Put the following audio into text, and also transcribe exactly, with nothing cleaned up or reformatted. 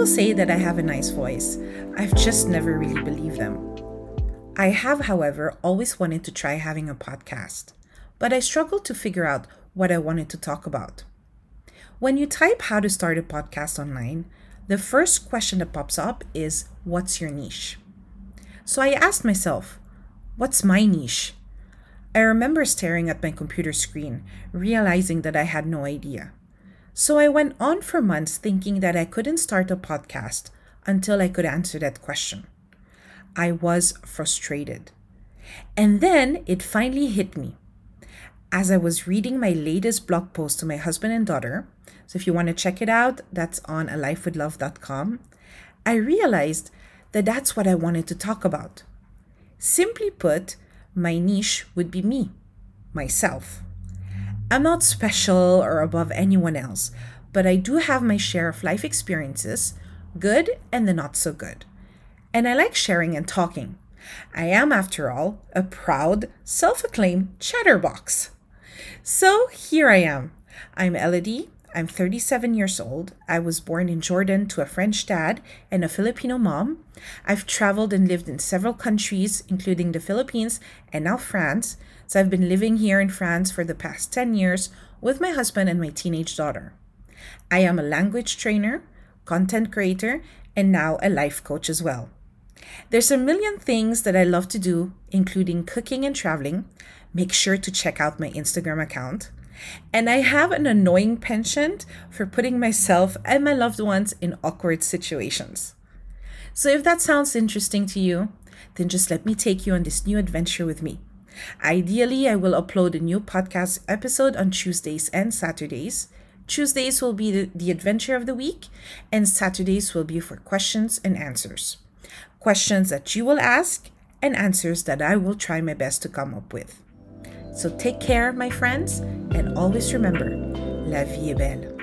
people say that I have a nice voice. I've just never really believed them. I have, however, always wanted to try having a podcast, but I struggled to figure out what I wanted to talk about. When you type how to start a podcast online, the first question that pops up is, what's your niche? So I asked myself, what's my niche? I remember staring at my computer screen, realizing that I had no idea. So I went on for months thinking that I couldn't start a podcast until I could answer that question. I was frustrated. And then it finally hit me. As I was reading my latest blog post to my husband and daughter, so if you want to check it out, that's on a life with love dot com, I realized that that's what I wanted to talk about. Simply put, my niche would be me, myself. I'm not special or above anyone else, but I do have my share of life experiences, good and the not so good. And I like sharing and talking. I am, after all, a proud, self-acclaimed chatterbox. So here I am. I'm Elodie. I'm thirty-seven years old. I was born in Jordan to a French dad and a Filipino mom. I've traveled and lived in several countries, including the Philippines and now France. So I've been living here in France for the past ten years with my husband and my teenage daughter. I am a language trainer, content creator, and now a life coach as well. There's a million things that I love to do, including cooking and traveling. Make sure to check out my Instagram account. And I have an annoying penchant for putting myself and my loved ones in awkward situations. So if that sounds interesting to you, then just let me take you on this new adventure with me. Ideally, I will upload a new podcast episode on Tuesdays and Saturdays. Tuesdays will be the, the adventure of the week, and Saturdays will be for questions and answers. Questions that you will ask and answers that I will try my best to come up with. So take care, my friends, and always remember, la vie est belle.